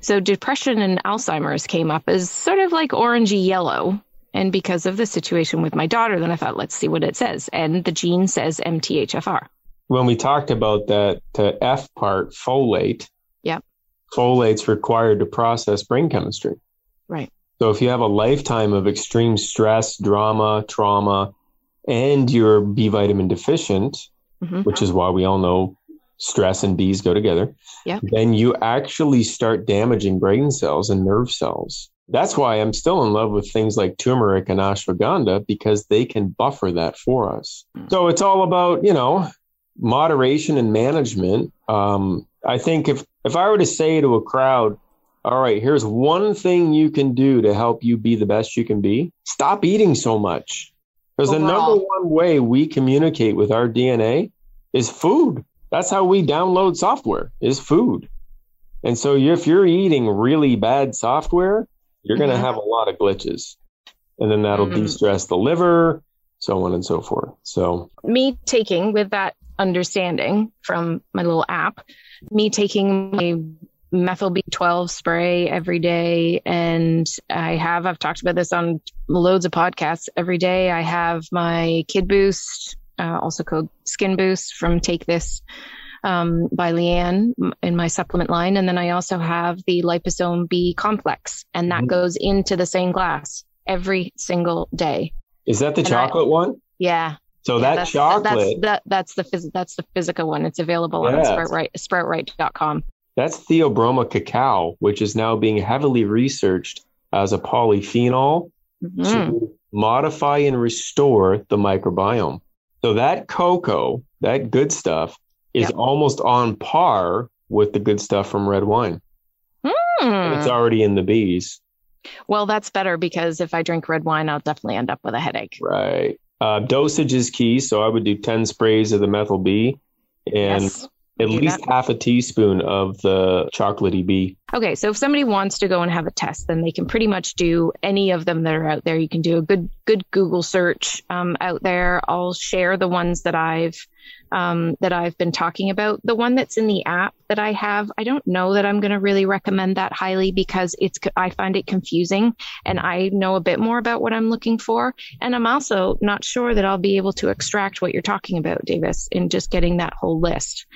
So depression and Alzheimer's came up as sort of like orangey yellow. And because of the situation with my daughter, then I thought, let's see what it says. And the gene says M T H F R. When we talked about that uh, F part, folate, yep. folate's required to process brain chemistry. Right. So if you have a lifetime of extreme stress, drama, trauma, and you're B vitamin deficient, mm-hmm. which is why we all know stress and B's go together, yep. then you actually start damaging brain cells and nerve cells. That's why I'm still in love with things like turmeric and ashwagandha, because they can buffer that for us. So it's all about, you know, moderation and management. Um, I think if, if I were to say to a crowd, all right, here's one thing you can do to help you be the best you can be, stop eating so much. Because the number one way we communicate with our D N A is food. That's how we download software, is food. And so if you're eating really bad software, you're going to mm-hmm. have a lot of glitches. And then that'll mm-hmm. de-stress the liver, so on and so forth. So me taking, with that understanding from my little app, me taking my methyl B twelve spray every day. And I have, I've talked about this on loads of podcasts every day. I have my Kid Boost, uh, also called Skin Boost from Take This. um, by Leanne in my supplement line. And then I also have the liposome B complex, and that mm-hmm. goes into the same glass every single day. Is that the and chocolate I, one? Yeah. So yeah, that that's, chocolate. That's, that, that's the phys- that's the Physica one. It's available yes. on SproutRight, Sprout Right dot com. That's Theobroma cacao, which is now being heavily researched as a polyphenol mm-hmm. to modify and restore the microbiome. So that cocoa, that good stuff, is yep. almost on par with the good stuff from red wine. Mm. It's already in the bees. Well, that's better, because if I drink red wine, I'll definitely end up with a headache. Right. Uh, dosage is key. So I would do ten sprays of the methyl B and yes, at least that. half a teaspoon of the chocolatey B. Okay. So if somebody wants to go and have a test, then they can pretty much do any of them that are out there. You can do a good, good Google search um, out there. I'll share the ones that I've um, that I've been talking about. The one that's in the app that I have, I don't know that I'm going to really recommend that highly, because it's, I find it confusing, and I know a bit more about what I'm looking for. And I'm also not sure that I'll be able to extract what you're talking about, Davis, in just getting that whole list.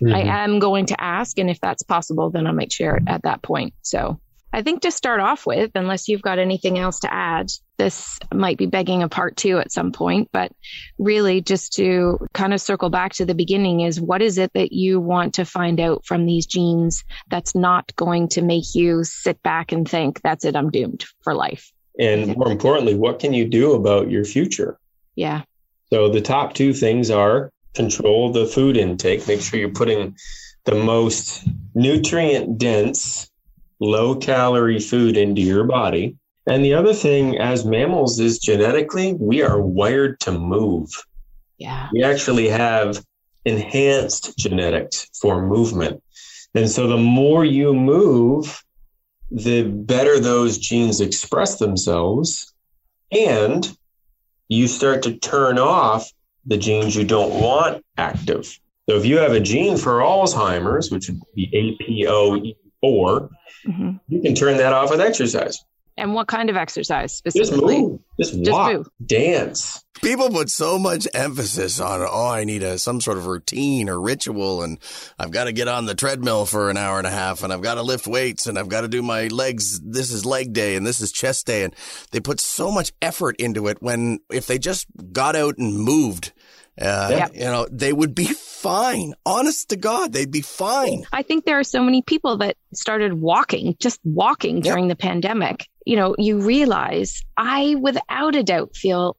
Mm-hmm. I am going to ask, and if that's possible, then I might share it at that point. So I think to start off with, unless you've got anything else to add, this might be begging a part two at some point, but really just to kind of circle back to the beginning is, what is it that you want to find out from these genes that's not going to make you sit back and think, that's it, I'm doomed for life? And more importantly, what can you do about your future? Yeah. So the top two things are control the food intake. Make sure you're putting the most nutrient dense, low calorie food into your body. And the other thing, as mammals, is genetically, we are wired to move. Yeah. We actually have enhanced genetics for movement. And so the more you move, the better those genes express themselves. And you start to turn off the genes you don't want active. So if you have a gene for Alzheimer's, which would be A P O E, or mm-hmm. you can turn that off with exercise. And what kind of exercise specifically? Just move, just, just walk, move. Dance. People put so much emphasis on, oh, I need a some sort of routine or ritual, and I've got to get on the treadmill for an hour and a half, and I've got to lift weights, and I've got to do my legs. This is leg day, and this is chest day, and they put so much effort into it. When if they just got out and moved, uh, yep. you know, they would be fine. Honest to God, they'd be fine. I think there are so many people that started walking, just walking yep. during the pandemic. You know, you realize, I without a doubt feel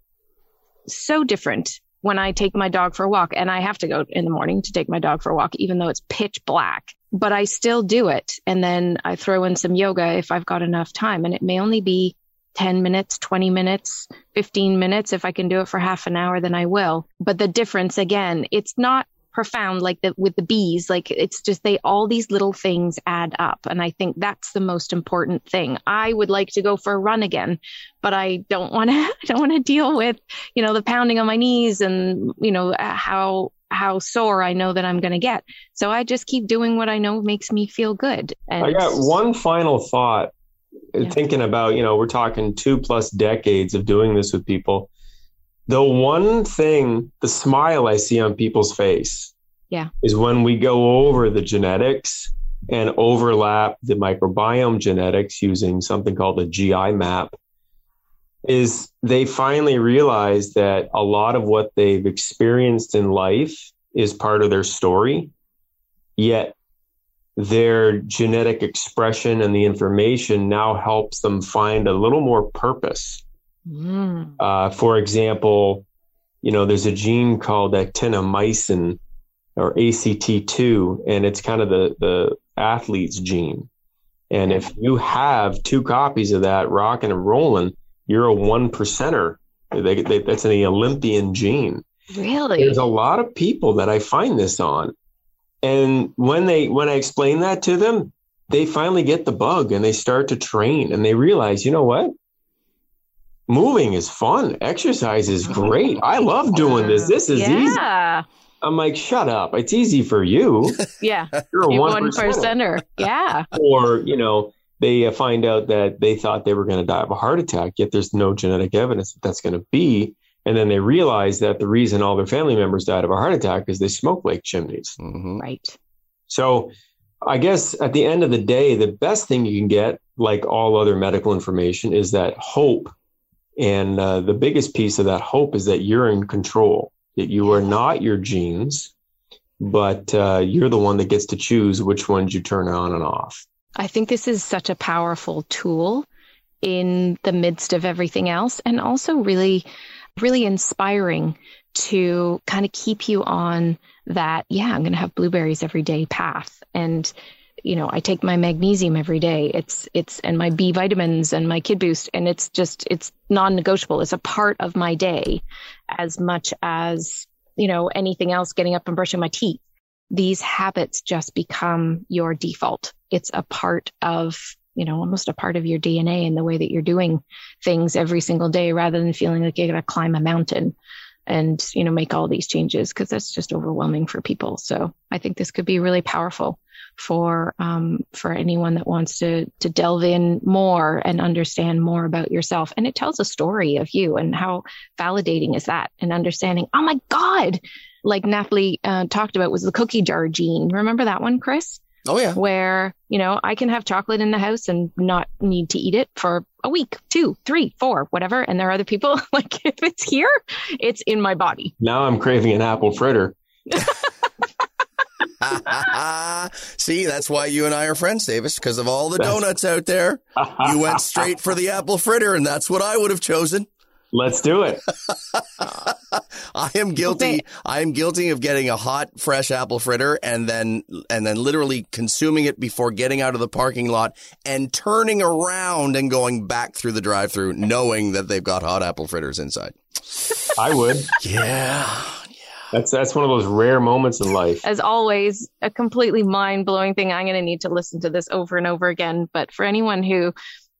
so different when I take my dog for a walk, and I have to go in the morning to take my dog for a walk, even though it's pitch black, but I still do it. And then I throw in some yoga if I've got enough time, and it may only be ten minutes, twenty minutes, fifteen minutes. If I can do it for half an hour, then I will. But the difference, again, it's not profound, like the, with the bees, like it's just, they, all these little things add up. And I think that's the most important thing. I would like to go for a run again, but I don't want to, I don't want to deal with, you know, the pounding on my knees and, you know, how, how sore I know that I'm going to get. So I just keep doing what I know makes me feel good. And I got one final thought yeah. thinking about, you know, we're talking two plus decades of doing this with people. The one thing, the smile I see on people's face yeah. is when we go over the genetics and overlap the microbiome genetics using something called a G I map, is they finally realize that a lot of what they've experienced in life is part of their story, yet their genetic expression and the information now helps them find a little more purpose. Mm. Uh, for example, you know, there's a gene called actinomycin or A C T two, and it's kind of the, the athlete's gene. And if you have two copies of that rocking and rolling, you're a one percenter. They, they, that's an Olympian gene. Really? There's a lot of people that I find this on. And when they when I explain that to them, they finally get the bug and they start to train, and they realize, you know what? Moving is fun. Exercise is great. I love doing this. This is yeah. easy. I'm like, shut up. It's easy for you. Yeah. You're a one percenter. Yeah. Or, you know, they find out that they thought they were going to die of a heart attack, yet there's no genetic evidence that that's going to be. And then they realize that the reason all their family members died of a heart attack is they smoked lake chimneys. Mm-hmm. Right. So I guess at the end of the day, the best thing you can get, like all other medical information, is that hope. And uh, the biggest piece of that hope is that you're in control, that you are not your genes, but uh, you're the one that gets to choose which ones you turn on and off. I think this is such a powerful tool in the midst of everything else, and also really, really inspiring to kind of keep you on that, yeah, I'm going to have blueberries every day path. And, you know, I take my magnesium every day. It's, it's, and my B vitamins and my Kid Boost. And it's just, it's non-negotiable. It's a part of my day as much as, you know, anything else, getting up and brushing my teeth. These habits just become your default. It's a part of, you know, almost a part of your D N A and the way that you're doing things every single day, rather than feeling like you're going to climb a mountain and, you know, make all these changes, because that's just overwhelming for people. So I think this could be really powerful for um, for anyone that wants to to delve in more and understand more about yourself. And it tells a story of you, and how validating is that? And understanding, oh my God, like Natalie uh, talked about, was the cookie jar gene. Remember that one, Chris? Oh, yeah. Where, you know, I can have chocolate in the house and not need to eat it for a week, two, three, four, whatever. And there are other people, like, if it's here, it's in my body. Now I'm craving an apple fritter. See, that's why you and I are friends, Davis, because of all the donuts out there. You went straight for the apple fritter, and that's what I would have chosen. Let's do it. I am guilty. I am guilty of getting a hot, fresh apple fritter and then and then literally consuming it before getting out of the parking lot and turning around and going back through the drive-thru, knowing that they've got hot apple fritters inside. I would. Yeah. That's that's one of those rare moments in life. As always, a completely mind-blowing thing. I'm going to need to listen to this over and over again. But for anyone who,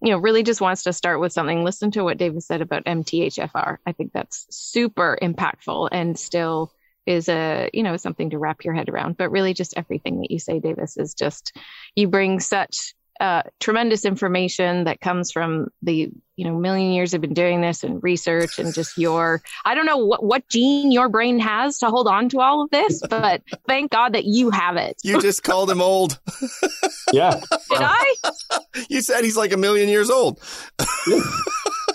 you know, really just wants to start with something, listen to what David said about M T H F R. I think that's super impactful and still is a, you know, something to wrap your head around. But really just everything that you say, Davis, is just, you bring such uh, tremendous information that comes from the, you know, million years have been doing this and research, and just your, I don't know what, what gene your brain has to hold on to all of this, but thank God that you have it. You just called him old. Yeah. Did I? You said he's like a million years old. It's,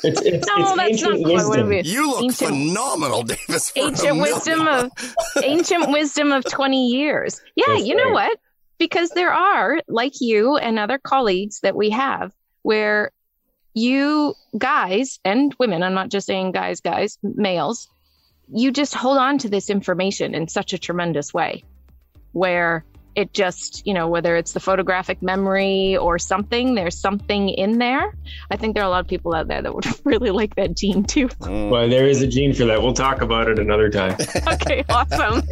it's, no, it's that's ancient not wisdom. What it is. You look ancient, phenomenal, Davis. Ancient wisdom of ancient wisdom of twenty years. Yeah, that's you right. know what? Because there are, like you and other colleagues that we have, where you guys and women, I'm not just saying guys, guys, males, you just hold on to this information in such a tremendous way, where it just, you know, whether it's the photographic memory or something, there's something in there. I think there are a lot of people out there that would really like that gene too. Well, there is a gene for that. We'll talk about it another time. Okay, awesome.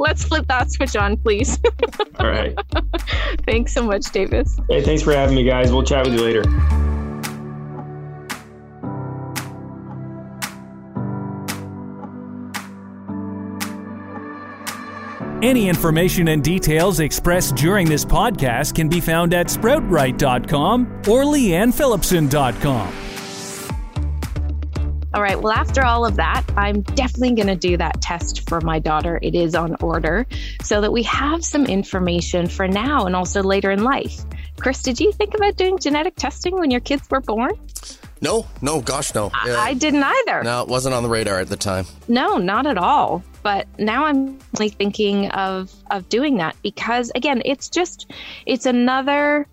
Let's flip that switch on, please. All right. Thanks so much, Davis. Hey, thanks for having me, guys. We'll chat with you later. Any information and details expressed during this podcast can be found at Sprout Right dot com or Leanne Phillipson dot com. All right. Well, after all of that, I'm definitely going to do that test for my daughter. It is on order, so that we have some information for now and also later in life. Chris, did you think about doing genetic testing when your kids were born? No, no, gosh, no. I, uh, I didn't either. No, it wasn't on the radar at the time. No, not at all. But now I'm really thinking of of doing that, because, again, it's just it's another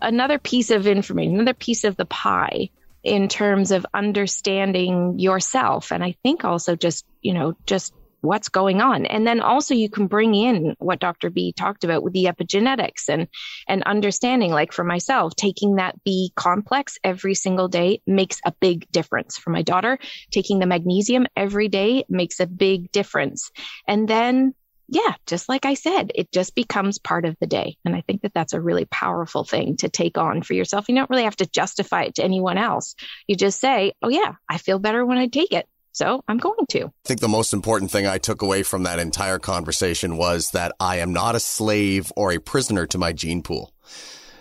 another piece of information, another piece of the pie, in terms of understanding yourself. And I think also just, you know, just what's going on. And then also you can bring in what Doctor B talked about with the epigenetics and, and understanding, like for myself, taking that B complex every single day makes a big difference. For my daughter, taking the magnesium every day makes a big difference. And then, yeah, just like I said, it just becomes part of the day. And I think that that's a really powerful thing to take on for yourself. You don't really have to justify it to anyone else. You just say, oh, yeah, I feel better when I take it, so I'm going to. I think the most important thing I took away from that entire conversation was that I am not a slave or a prisoner to my gene pool.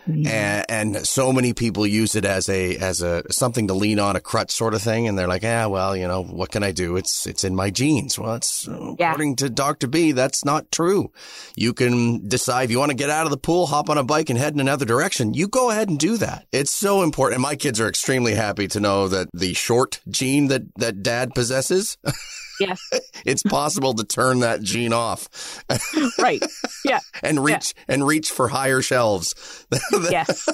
Mm-hmm. And, and so many people use it as a as a something to lean on, a crutch sort of thing. And they're like, yeah, well, you know, what can I do? It's it's in my genes. Well, it's yeah. according to Doctor B, that's not true. You can decide if you want to get out of the pool, hop on a bike and head in another direction. You go ahead and do that. It's so important. And my kids are extremely happy to know that the short gene that, that dad possesses. Yes. It's possible to turn that gene off. Right. Yeah. and reach yeah. and reach for higher shelves. Yes.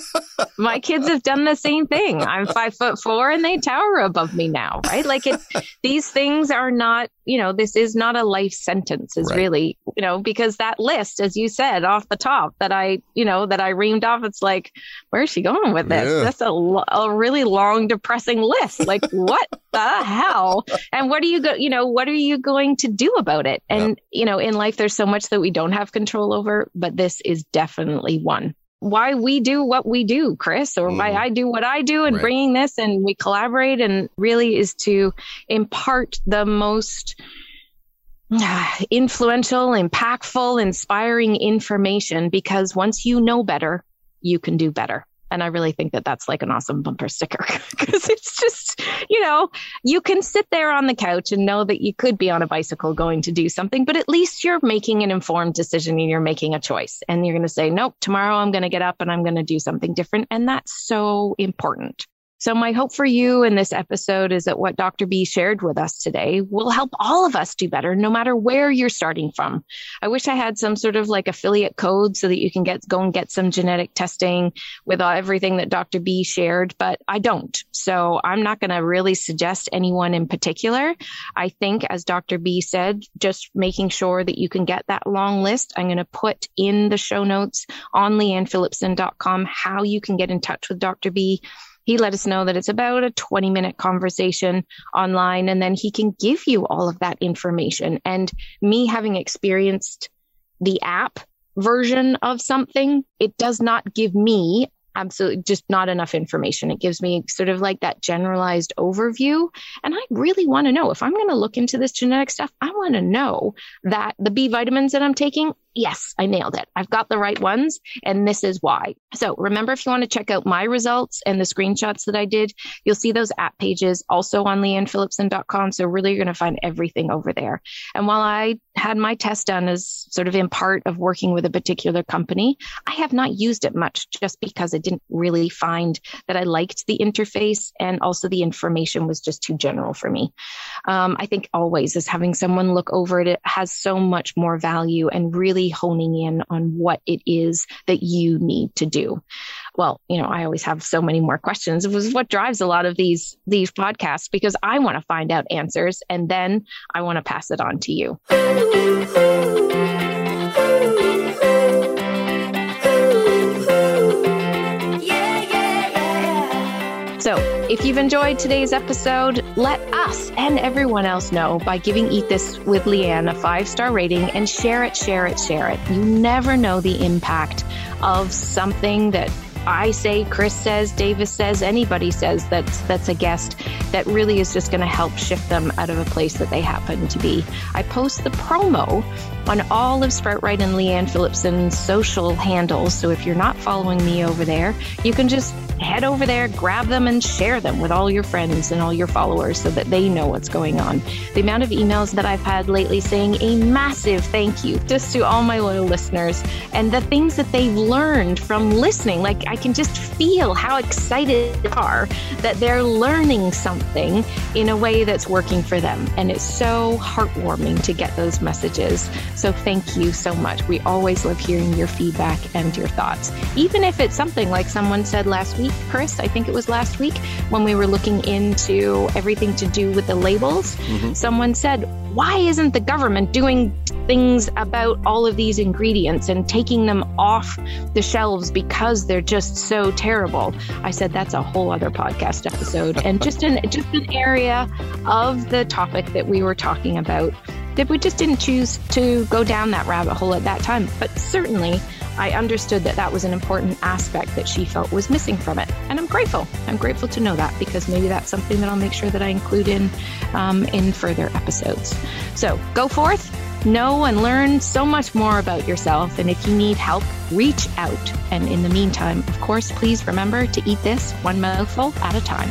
My kids have done the same thing. I'm five foot four and they tower above me now, right? Like it these things are not, you know, this is not a life sentence is right. really, you know, because that list, as you said, off the top that I, you know, that I reamed off, it's like, where is she going with this? Yeah. That's a, a really long, depressing list. Like, what the hell? And what do you go, you know, what are you going to do about it? And, yep. you know, in life, there's so much that we don't have control over, but this is definitely one. Why we do what we do, Chris, or mm. why I do what I do and right. bringing this and we collaborate and really is to impart the most uh, influential, impactful, inspiring information, because once you know better, you can do better. And I really think that that's like an awesome bumper sticker because it's just, you know, you can sit there on the couch and know that you could be on a bicycle going to do something, but at least you're making an informed decision and you're making a choice and you're going to say, nope, tomorrow I'm going to get up and I'm going to do something different. And that's so important. So my hope for you in this episode is that what Doctor B shared with us today will help all of us do better, no matter where you're starting from. I wish I had some sort of like affiliate code so that you can get go and get some genetic testing with everything that Doctor B shared, but I don't. So I'm not going to really suggest anyone in particular. I think, as Doctor B said, just making sure that you can get that long list. I'm going to put in the show notes on Leanne Phillipson dot com how you can get in touch with Doctor B. He let us know that it's about a twenty minute conversation online, and then he can give you all of that information. And me having experienced the app version of something, it does not give me absolutely just not enough information. It gives me sort of like that generalized overview. And I really want to know if I'm going to look into this genetic stuff, I want to know that the B vitamins that I'm taking, yes, I nailed it. I've got the right ones. And this is why. So remember, if you want to check out my results and the screenshots that I did, you'll see those app pages also on Leanne Phillipson dot com. So really, you're going to find everything over there. And while I had my test done as sort of in part of working with a particular company, I have not used it much just because I didn't really find that I liked the interface. And also the information was just too general for me. Um, I think always is having someone look over it. It has so much more value and really honing in on what it is that you need to do. Well, you know, I always have so many more questions. It was what drives a lot of these these podcasts, because I want to find out answers and then I want to pass it on to you. So if you've enjoyed today's episode, let us and everyone else know by giving Eat This with Leanne a five star rating and share it, share it, share it. You never know the impact of something that I say, Chris says, Davis says, anybody says that's, that's a guest that really is just going to help shift them out of a place that they happen to be. I post the promo on all of SproutRight and Leanne Phillipson's social handles. So if you're not following me over there, you can just head over there, grab them and share them with all your friends and all your followers so that they know what's going on. The amount of emails that I've had lately saying a massive thank you just to all my loyal listeners and the things that they've learned from listening. Like, I can just feel how excited they are that they're learning something in a way that's working for them. And it's so heartwarming to get those messages. So thank you so much. We always love hearing your feedback and your thoughts. Even if it's something like someone said last week, Chris, I think it was last week when we were looking into everything to do with the labels, mm-hmm. someone said, why isn't the government doing things about all of these ingredients and taking them off the shelves because they're just so terrible? I said, that's a whole other podcast episode. And just an, just an area of the topic that we were talking about that we just didn't choose to go down that rabbit hole at that time. But certainly I understood that that was an important aspect that she felt was missing from it. And I'm grateful. I'm grateful to know that, because maybe that's something that I'll make sure that I include in, um, in further episodes. So go forth. know and learn so much more about yourself. And if you need help, reach out. And in the meantime, of course, please remember to eat this one mouthful at a time.